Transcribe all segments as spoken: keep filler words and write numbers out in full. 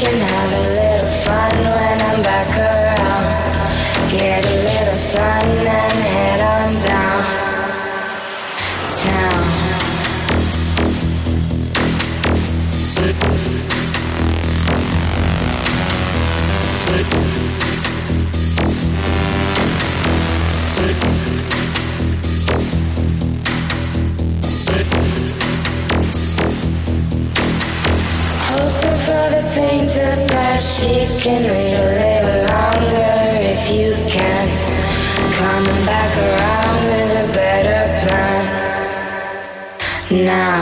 can have a little fun when I'm back around. Get a little sun and head on down, town. Hoping for the pain to pass, she can wait a little longer if you can. Coming back around with a better plan now.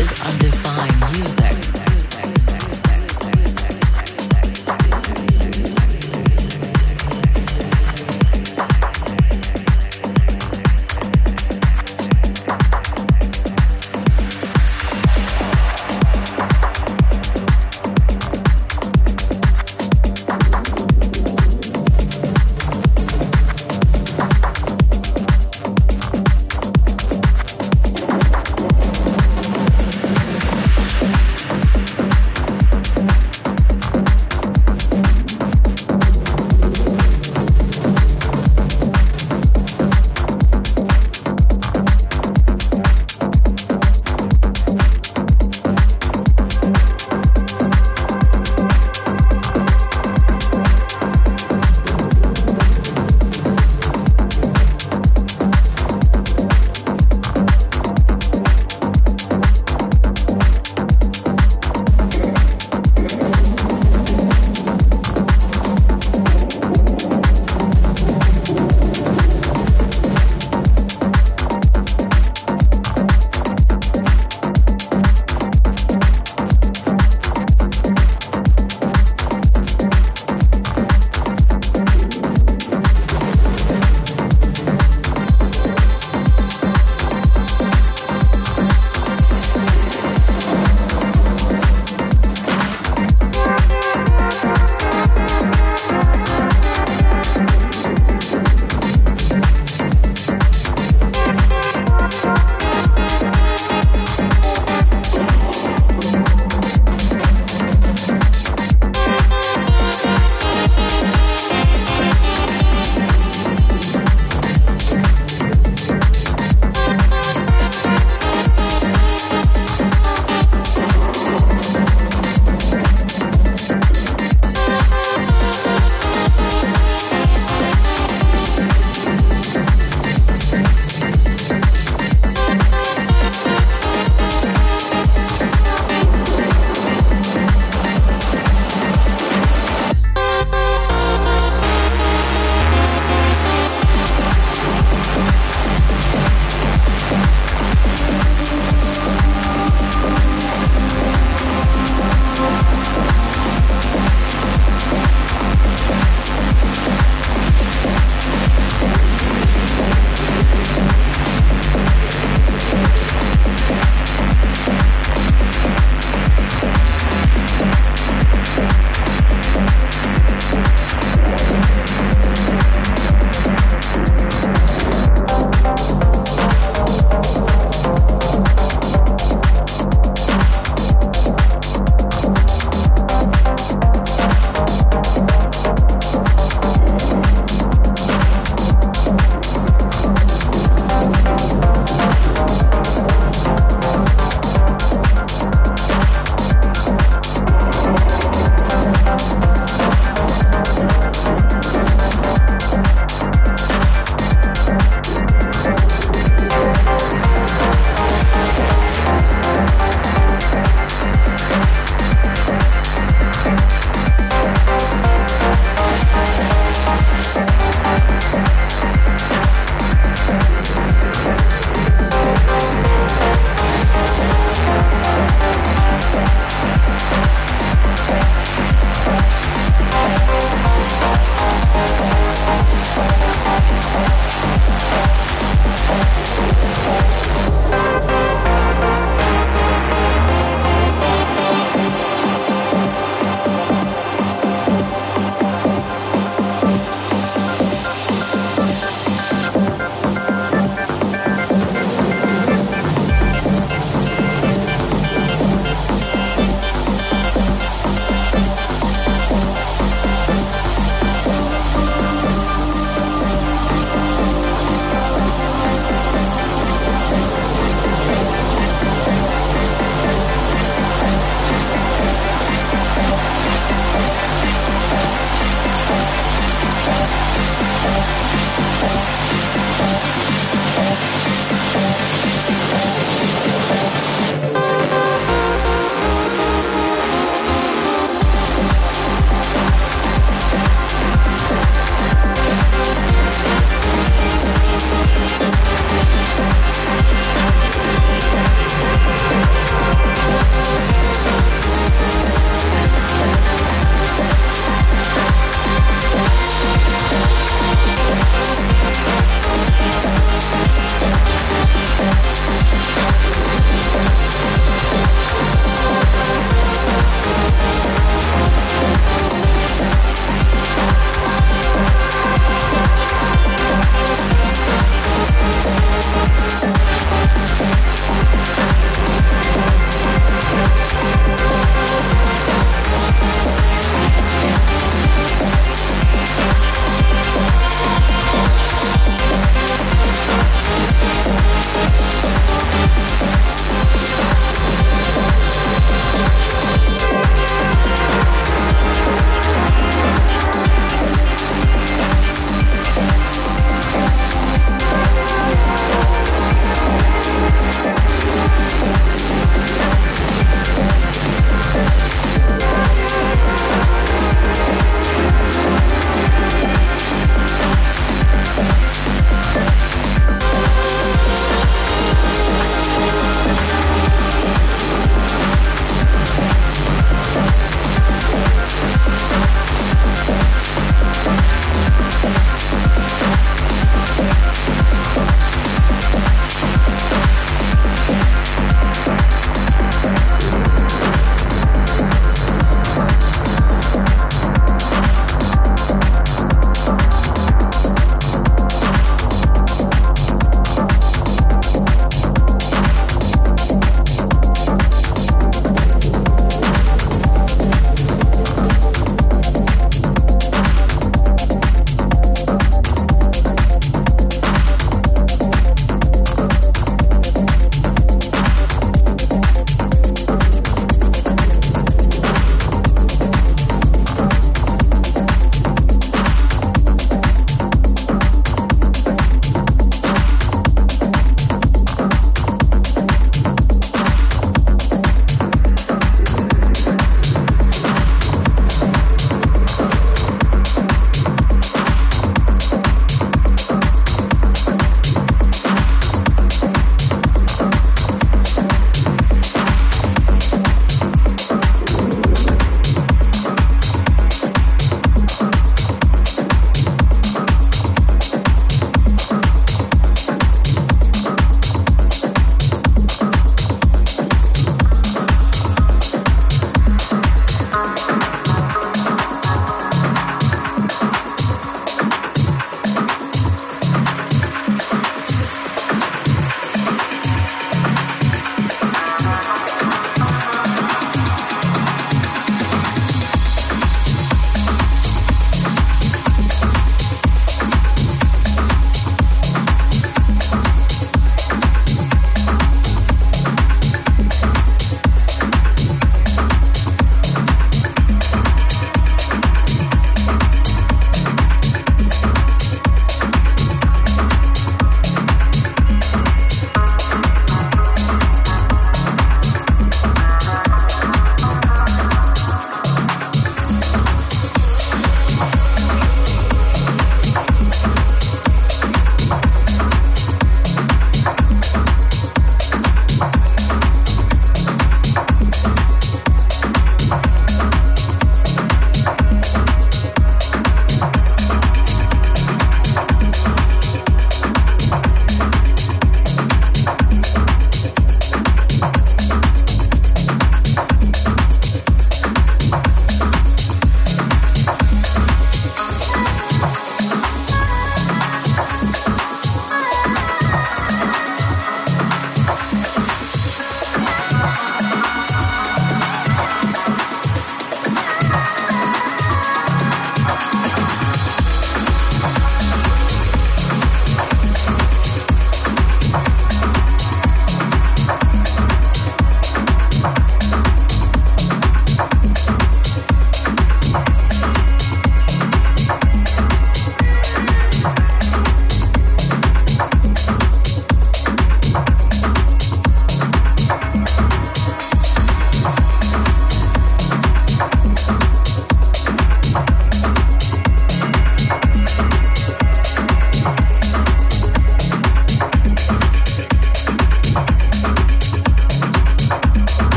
is undefined music.